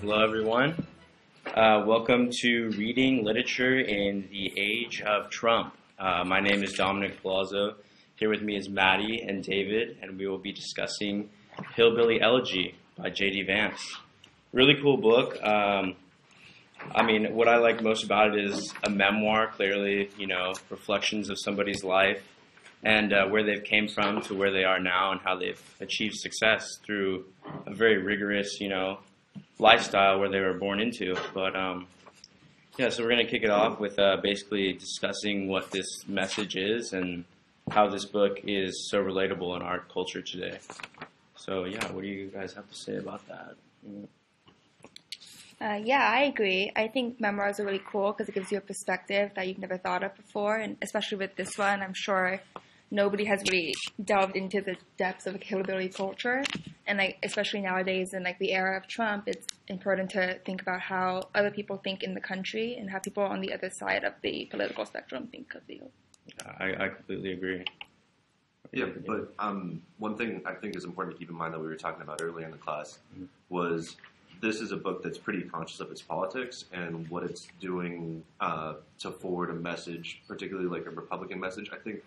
Hello, everyone. Welcome to Reading Literature in the Age of Trump. My name is Dominic Palazzo. Here with me is Maddie and David, and we will be discussing Hillbilly Elegy by J.D. Vance. Really cool book. I mean, what I like most about it is a memoir, clearly, you know, reflections of somebody's life and where they've came from to where they are now and how they've achieved success through a very rigorous, you know, lifestyle where they were born into. But yeah, so we're going to kick it off with basically discussing what this message is and how this book is so relatable in our culture today. So yeah, what do you guys have to say about that? Yeah, I agree. I think memoirs are really cool because it gives you a perspective that you've never thought of before, and especially with this one, I'm sure nobody has really delved into the depths of hillbilly culture. And like, especially nowadays in like the era of Trump, it's important to think about how other people think in the country and how people on the other side of the political spectrum think of the. I completely agree. Yeah, but one thing I think is important to keep in mind that we were talking about earlier in the class was this is a book that's pretty conscious of its politics and what it's doing to forward a message, particularly like a Republican message. I think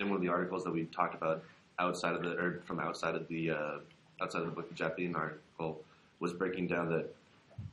in one of the articles that we talked about outside of the, or from outside of the book, the Jeppin article was breaking down that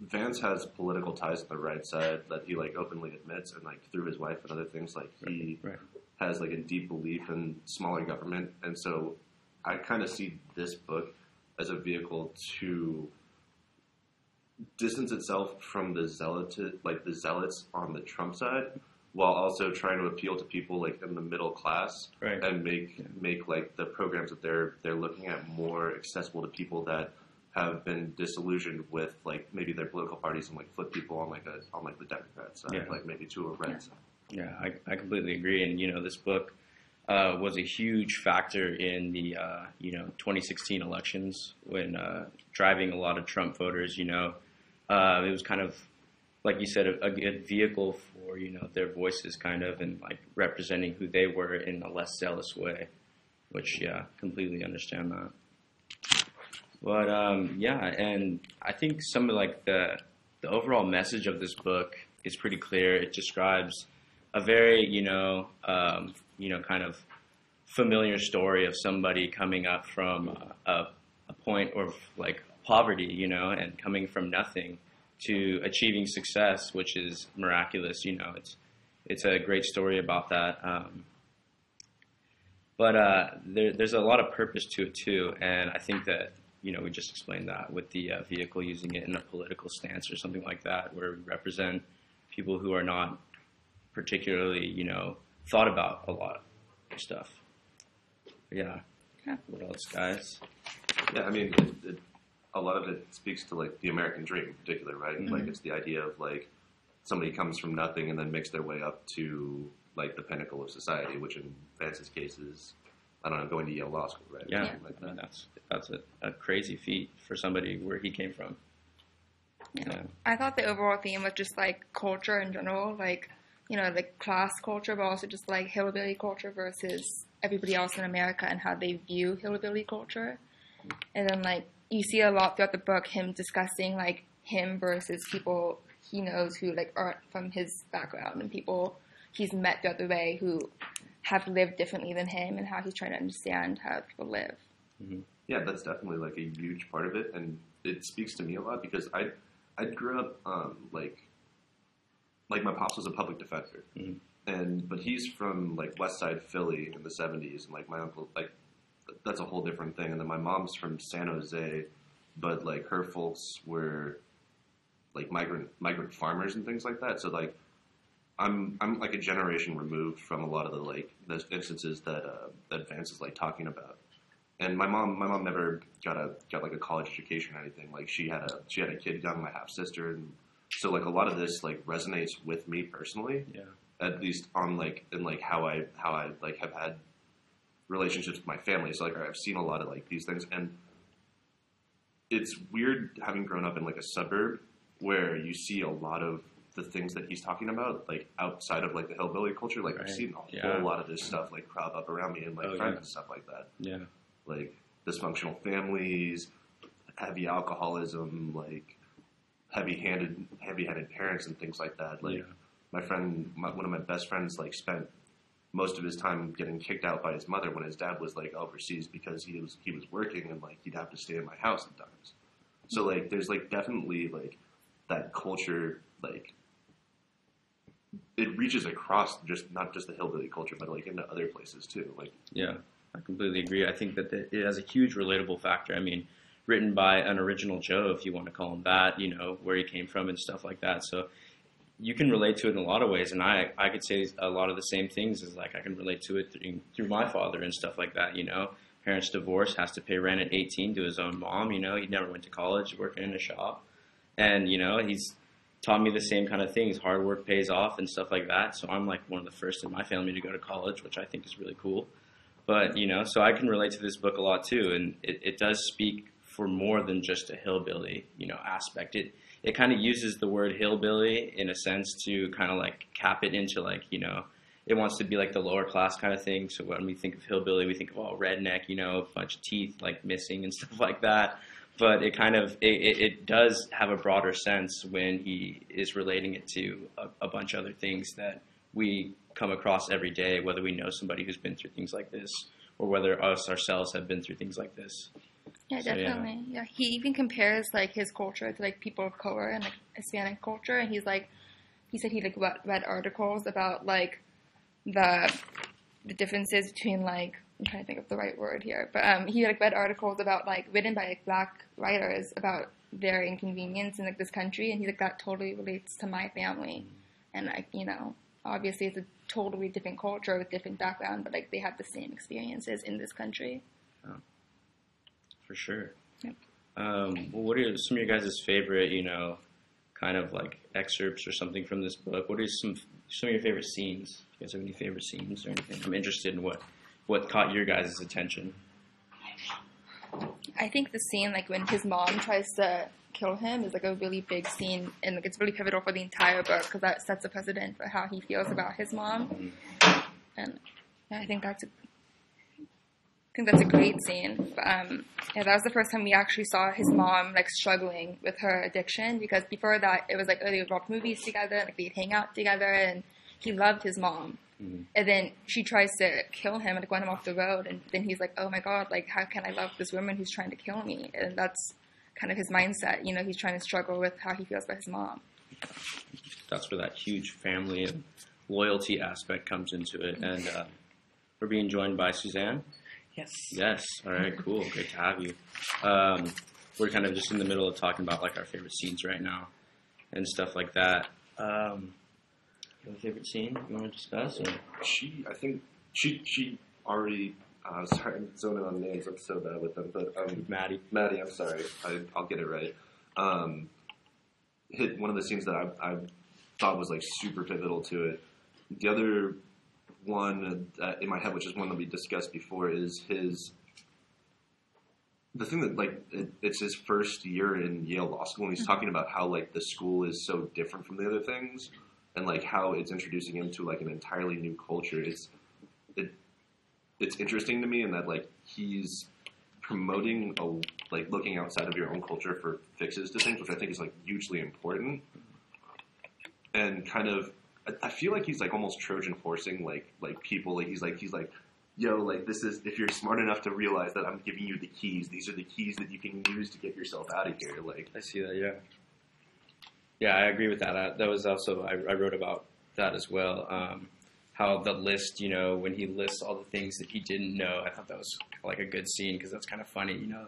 Vance has political ties to the right side that he like openly admits, and like through his wife and other things, like he has like a deep belief in smaller government. And so I kind of see this book as a vehicle to distance itself from the zealots on the Trump side, while also trying to appeal to people like in the middle class, right, and make like the programs that they're looking at more accessible to people that have been disillusioned with like maybe their political parties and like flip people on like the Democrat side, like maybe to a red side. Yeah, I completely agree. And you know, this book was a huge factor in the 2016 elections when driving a lot of Trump voters. You know, it was kind of like you said, a good vehicle for, you know, their voices kind of, and like representing who they were in a less zealous way, which completely understand that. But yeah, and I think some of like the overall message of this book is pretty clear. It describes a very kind of familiar story of somebody coming up from a point of like poverty, you know, and coming from nothing to achieving success, which is miraculous. You know, it's a great story about that. But there's a lot of purpose to it too, and I think that, you know, we just explained that with the vehicle, using it in a political stance or something like that, where we represent people who are not particularly, you know, thought about a lot of stuff. Yeah. What else, guys? Yeah, I mean, a lot of it speaks to like the American dream in particular, right? Mm-hmm. Like it's the idea of like somebody comes from nothing and then makes their way up to like the pinnacle of society, which in Vance's case is, I don't know, going to Yale Law School, right? Yeah, like that. I mean, that's a crazy feat for somebody where he came from. Yeah. Yeah. I thought the overall theme was just like culture in general, like, you know, the class culture, but also just like hillbilly culture versus everybody else in America and how they view hillbilly culture. And then like you see a lot throughout the book him discussing like him versus people he knows who like aren't from his background, and people he's met throughout the way who have lived differently than him, and how he's trying to understand how people live. Mm-hmm. Yeah, that's definitely like a huge part of it, and it speaks to me a lot because I grew up like my pops was a public defender, mm-hmm, but he's from like West Side Philly in the 70s, and like my uncle, like that's a whole different thing. And then my mom's from San Jose, but like her folks were like migrant farmers and things like that. So like I'm like a generation removed from a lot of the like those instances that that Vance is like talking about. And my mom never got like a college education or anything. Like she had a kid young, my half sister, and so like a lot of this like resonates with me personally. Yeah. At least on like in like how I like have had relationships with my family, so like I've seen a lot of like these things, and it's weird having grown up in like a suburb where you see a lot of the things that he's talking about like outside of like the hillbilly culture, like I've seen a whole lot of this stuff like crop up around me and like friends and stuff like that, like dysfunctional families, heavy alcoholism, like heavy-handed parents and things like that. Like, yeah. One of my best friends, like, spent most of his time getting kicked out by his mother when his dad was, like, overseas because he was working and, like, he'd have to stay in my house sometimes. So, like, there's, like, definitely, like, that culture, like, it reaches across not just the hillbilly culture, but, like, into other places, too. Like, yeah, I completely agree. I think that it has a huge relatable factor. I mean, written by an original Joe, if you want to call him that, you know, where he came from and stuff like that. So you can relate to it in a lot of ways. And I could say a lot of the same things is like I can relate to it through my father and stuff like that, you know. Parents divorced, has to pay rent at 18 to his own mom, you know. He never went to college, working in a shop. And, you know, he's taught me the same kind of things. Hard work pays off and stuff like that. So I'm like one of the first in my family to go to college, which I think is really cool. But, you know, so I can relate to this book a lot too. And it does speak for more than just a hillbilly, you know, aspect. It kind of uses the word hillbilly in a sense to kind of like cap it into like, you know, it wants to be like the lower class kind of thing. So when we think of hillbilly, we think of all redneck, you know, a bunch of teeth like missing and stuff like that. But it kind of, it does have a broader sense when he is relating it to a bunch of other things that we come across every day, whether we know somebody who's been through things like this or whether us ourselves have been through things like this. Yeah, definitely. Yeah, he even compares like his culture to like people of color and like Hispanic culture, and he said he like read articles about like the differences between like I'm trying to think of the right word here, but he like read articles about like written by like black writers about their inconvenience in like this country, and he's like that totally relates to my family, and like you know obviously it's a totally different culture with different background, but like they have the same experiences in this country. Oh. For sure. Yep. Well, what are some of your guys' favorite, you know, kind of like excerpts or something from this book? What are some of your favorite scenes? Do you guys have any favorite scenes or anything? I'm interested in what caught your guys' attention. I think the scene, like when his mom tries to kill him, is like a really big scene, and like it's really pivotal for the entire book because that sets a precedent for how he feels about his mom. And yeah, I think that's a great scene. But, yeah, that was the first time we actually saw his mom like struggling with her addiction, because before that it was like, oh, they would watch movies together, like they'd hang out together, and he loved his mom. Mm-hmm. And then she tries to kill him and like, run him off the road, and then he's like, oh my God, like how can I love this woman who's trying to kill me? And that's kind of his mindset, you know, he's trying to struggle with how he feels about his mom. That's where that huge family and loyalty aspect comes into it. And we're being joined by Suzanne. Yes. Yes. All right. Cool. Great to have you. We're kind of just in the middle of talking about like our favorite scenes right now and stuff like that. Your favorite scene you want to discuss? Or? I think she already. Sorry, I'm zoning on names. I'm so bad with them. But Maddie, I'm sorry. I'll get it right. Hit one of the scenes that I thought was like super pivotal to it. The other one in my head, which is one that we discussed before, is the thing that like it's his first year in Yale Law School, and he's talking about how like the school is so different from the other things, and like how it's introducing him to like an entirely new culture. It's interesting to me in that like he's promoting like looking outside of your own culture for fixes to things, which I think is like hugely important, and kind of. I feel like he's like almost Trojan horsing like people. Like he's like, yo, like this is if you're smart enough to realize that I'm giving you the keys. These are the keys that you can use to get yourself out of here. Like I see that, yeah. Yeah, I agree with that. That was also I wrote about that as well. How the list, you know, when he lists all the things that he didn't know, I thought that was like a good scene because that's kind of funny. You know,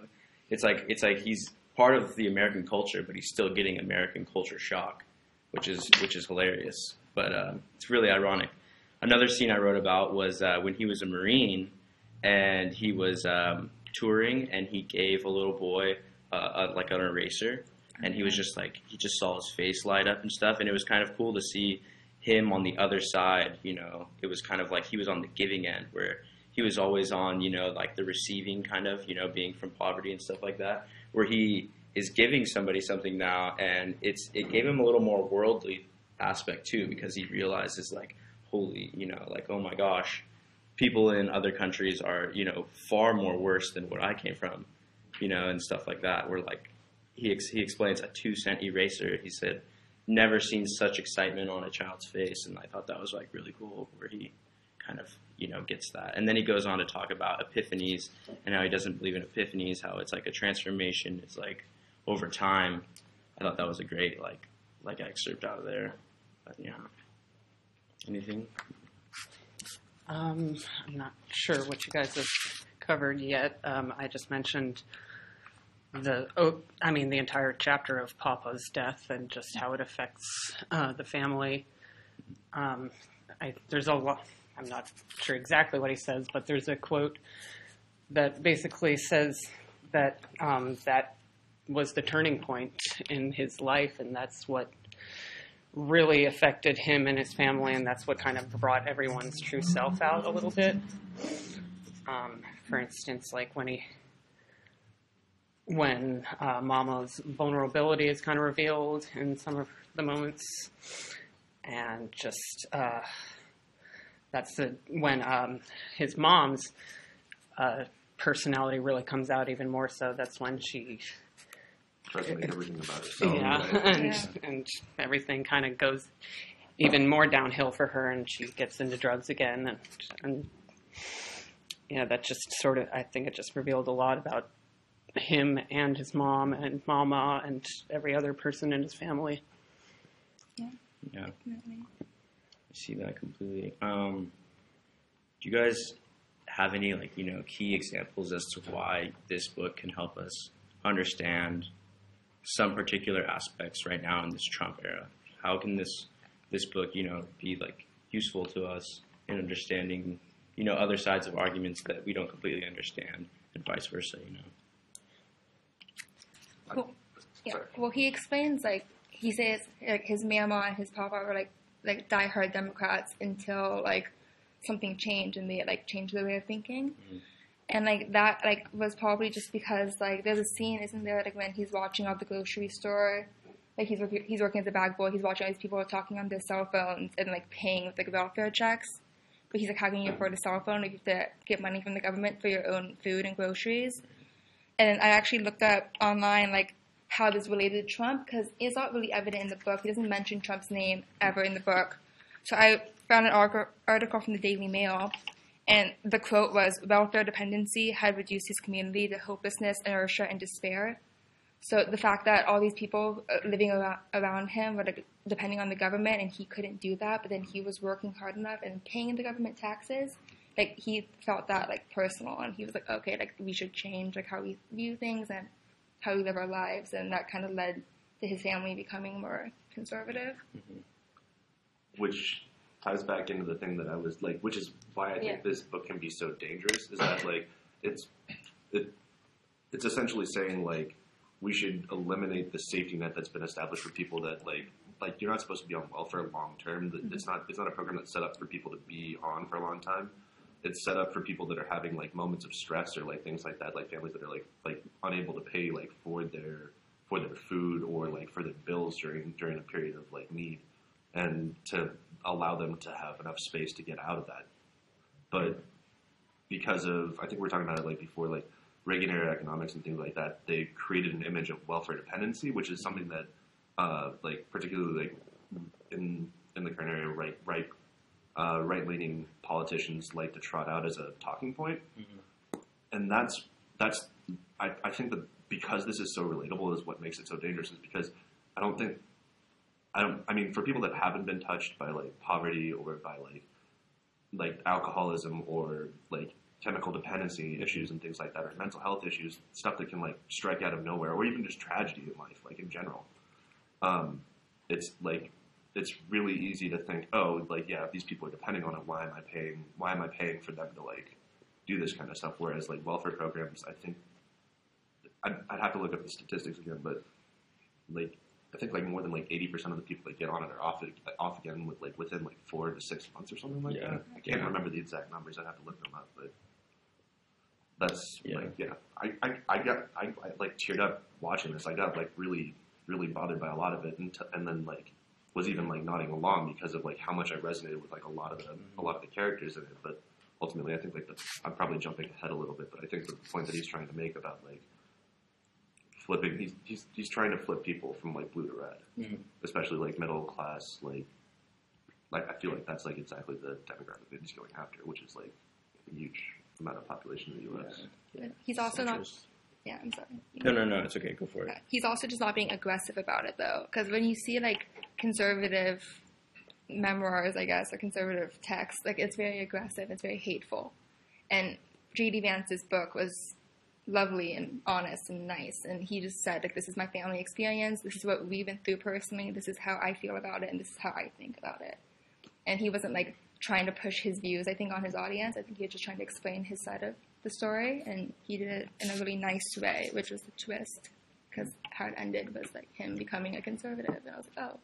it's like he's part of the American culture, but he's still getting American culture shock, which is hilarious. But it's really ironic. Another scene I wrote about was when he was a Marine and he was touring, and he gave a little boy like an eraser, and he was just like, he just saw his face light up and stuff. And it was kind of cool to see him on the other side. You know, it was kind of like he was on the giving end, where he was always on, you know, like the receiving kind of, you know, being from poverty and stuff like that, where he is giving somebody something now. And it gave him a little more worldly aspect too, because he realizes like, holy, you know, like, oh my gosh, people in other countries are, you know, far more worse than what I came from. you know, and stuff like that, where like he explains a 2-cent eraser. He said, never seen such excitement on a child's face. And I thought that was like really cool, where he kind of, you know, gets that. And then he goes on to talk about epiphanies and how he doesn't believe in epiphanies, how it's like a transformation. It's like over time. I thought that was a great like excerpt out of there. But yeah, anything? I'm not sure what you guys have covered yet. I just mentioned the entire chapter of Papa's death and just how it affects the family. There's a lot. I'm not sure exactly what he says, but there's a quote that basically says that that was the turning point in his life, and that's what really affected him and his family, and that's what kind of brought everyone's true self out a little bit. For instance, like when Mama's vulnerability is kind of revealed in some of the moments, and just when his mom's personality really comes out even more so. That's when she tries to make everything about herself. And everything kind of goes even more downhill for her, and she gets into drugs again, and yeah, that just sort of, I think it just revealed a lot about him and his mom and Mama and every other person in his family. Yeah. Definitely. I see that completely. Do you guys have any key examples as to why this book can help us understand some particular aspects right now in this Trump era? How can this book be useful to us in understanding other sides of arguments that we don't completely understand, and vice versa? Cool. Yeah. Sorry. Well, he explains he says his mama and his papa were like diehard Democrats until something changed and they changed their way of thinking. Mm-hmm. And that was probably just because there's a scene, isn't there, when he's watching at the grocery store, he's working as a bag boy, he's watching all these people talking on their cell phones and paying with welfare checks. But he's how can you afford a cell phone if you have to get money from the government for your own food and groceries? And I actually looked up online how this related to Trump, because it's not really evident in the book. He doesn't mention Trump's name ever in the book. So I found an article from the Daily Mail, and the quote was, welfare dependency had reduced his community to hopelessness, inertia, and despair. So the fact that all these people living around him were depending on the government, and he couldn't do that, but then he was working hard enough and paying the government taxes, he felt that personal, and he was okay, we should change how we view things and how we live our lives, and that kind of led to his family becoming more conservative. Mm-hmm. Which ties back into the thing that I was which is why I think this book can be so dangerous, is that it's essentially saying we should eliminate the safety net that's been established for people that you're not supposed to be on welfare long term. Mm-hmm. It's not a program that's set up for people to be on for a long time. It's set up for people that are having moments of stress or things like that, families that are unable to pay for their food or for their bills during a period of need, and to allow them to have enough space to get out of that. But because of, I think we were talking about it before, Reagan era economics and things like that, they created an image of welfare dependency, which is something that particularly in the current area, right-leaning politicians like to trot out as a talking point. Mm-hmm. And I think that because this is so relatable is what makes it so dangerous, is because I mean, for people that haven't been touched by poverty or by alcoholism or chemical dependency issues and things like that, or mental health issues, stuff that can strike out of nowhere, or even just tragedy in life, in general, it's really easy to think, if these people are depending on it, why am I paying for them to do this kind of stuff? Whereas welfare programs, I think, I'd have to look up the statistics again, but I think more than 80% of the people that get on it are off again with within 4 to 6 months or something that. I can't remember the exact numbers. I'd have to look them up, but that's I teared up watching this. I got really, really bothered by a lot of it, and then was even nodding along because of how much I resonated with a lot of the characters in it. But ultimately, I think I'm probably jumping ahead a little bit, but I think the point that he's trying to make about flipping. He's trying to flip people from like blue to red, mm-hmm. especially like middle class. Like I feel like that's like exactly the demographic that he's going after, which is like a huge amount of population in the U.S. Yeah. Yeah. He's also not. Yeah, I'm sorry. No, it's okay. Go for it. He's also just not being aggressive about it though, because when you see like conservative memoirs, I guess, or conservative texts, like it's very aggressive, it's very hateful, and J.D. Vance's book was lovely and honest and nice, and he just said, like, this is my family experience, this is what we've been through personally, this is how I feel about it, and this is how I think about it. And he wasn't, like, trying to push his views, I think, on his audience. I think he was just trying to explain his side of the story, and he did it in a really nice way, which was the twist, because how it ended was, like, him becoming a conservative, and I was like, oh.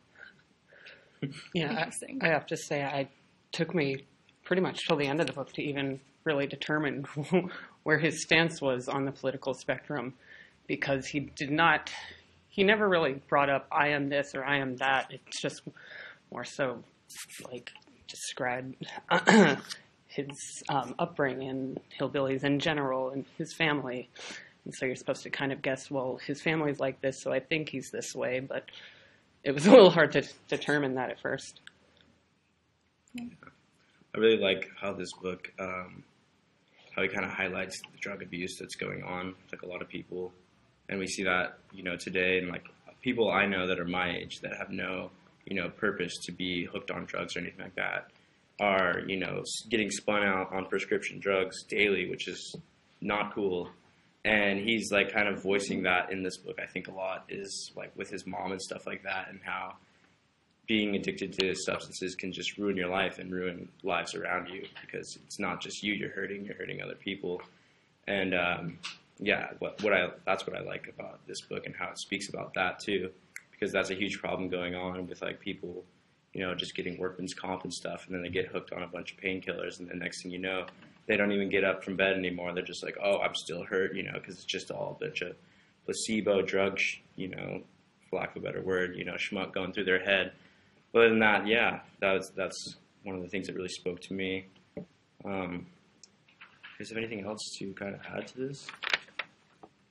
Yeah, interesting. I have to say, it took me pretty much till the end of the book to even really determine where his stance was on the political spectrum, because he never really brought up, I am this or I am that. It's just more so like described his upbringing and hillbillies in general and his family. And so you're supposed to kind of guess, well, his family's like this, so I think he's this way, but it was a little hard to determine that at first. Yeah. I really like how this book, how he kind of highlights the drug abuse that's going on with, like, a lot of people. And we see that, you know, today, and, like, people I know that are my age that have no, you know, purpose to be hooked on drugs or anything like that are, you know, getting spun out on prescription drugs daily, which is not cool. And he's, like, kind of voicing that in this book, I think, a lot, is, like, with his mom and stuff like that, and how being addicted to substances can just ruin your life and ruin lives around you, because it's not just you're hurting other people. And yeah, that's what I like about this book, and how it speaks about that too, because that's a huge problem going on with, like, people, you know, just getting workman's comp and stuff, and then they get hooked on a bunch of painkillers, and the next thing you know, they don't even get up from bed anymore. They're just like, oh, I'm still hurt, you know, because it's just all a bunch of placebo drug, you know, for lack of a better word, you know, schmuck going through their head. Other than that, yeah, that's one of the things that really spoke to me. Is there anything else to kind of add to this?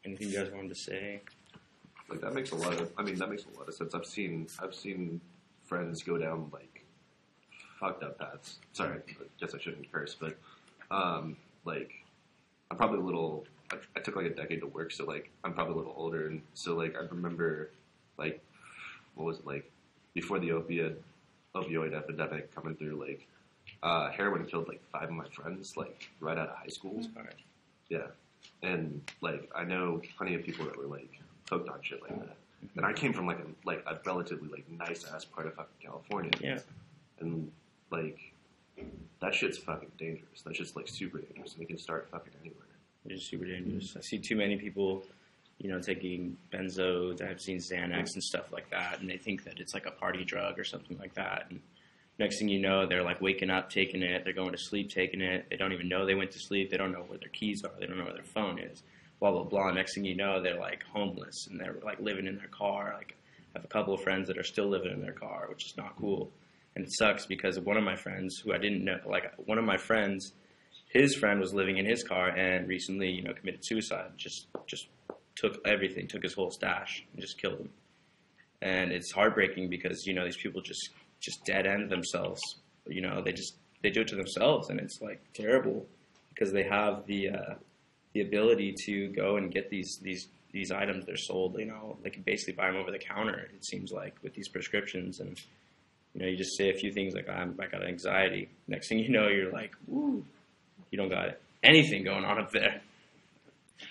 Anything you guys wanted to say? Like, that makes a lot of sense. I've seen friends go down, like, fucked up paths. Sorry, I guess I shouldn't curse, but like, I'm probably a little. I took like a decade to work, so like I'm probably a little older, and so like I remember, like, what was it like? Before the opioid epidemic coming through, like, heroin killed, like, 5 of my friends, like, right out of high school. Mm-hmm. Yeah. And, like, I know plenty of people that were, like, hooked on shit like that. And I came from, like, a relatively, like, nice-ass part of fucking California. Yeah. And, like, that shit's fucking dangerous. That shit's, like, super dangerous. And it can start fucking anywhere. It's super dangerous. Mm-hmm. I see too many people, you know, taking benzo, I've seen Xanax and stuff like that, and they think that it's like a party drug or something like that. And next thing you know, they're like waking up taking it, they're going to sleep taking it, they don't even know they went to sleep, they don't know where their keys are, they don't know where their phone is, blah, blah, blah. Next thing you know, they're like homeless, and they're like living in their car. Like, I have a couple of friends that are still living in their car, which is not cool. And it sucks, because one of my friends who I didn't know, like, one of my friends, his friend was living in his car and recently, you know, committed suicide, just took everything, took his whole stash, and just killed him. And it's heartbreaking, because, you know, these people just dead end themselves. You know, they do it to themselves, and it's, like, terrible, because they have the ability to go and get these items. They're sold, you know, they can basically buy them over the counter, it seems like, with these prescriptions. And, you know, you just say a few things like, I got anxiety. Next thing you know, you're like, woo, you don't got anything going on up there.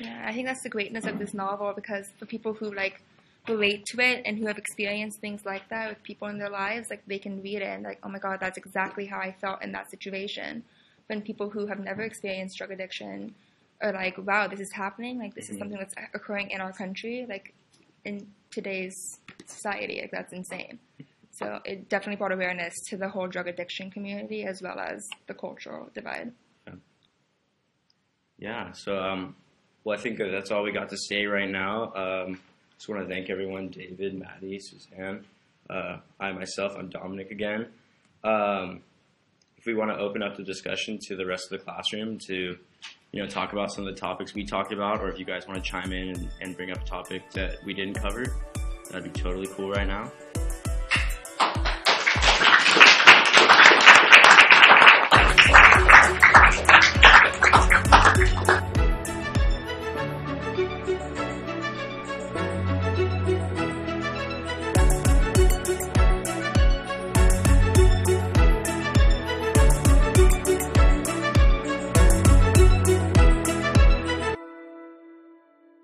Yeah, I think that's the greatness of this novel, because for people who, like, relate to it and who have experienced things like that with people in their lives, like, they can read it and, like, oh my god, that's exactly how I felt in that situation. But people who have never experienced drug addiction are like, wow, this is happening, like, this is something that's occurring in our country, like, in today's society, like, that's insane. So it definitely brought awareness to the whole drug addiction community, as well as the cultural divide. Yeah, so, well, I think that's all we got to say right now. Just want to thank everyone, David, Maddie, Suzanne. I myself, I'm Dominic again. if we want to open up the discussion to the rest of the classroom to, you know, talk about some of the topics we talked about, or if you guys want to chime in and bring up a topic that we didn't cover, that'd be totally cool right now.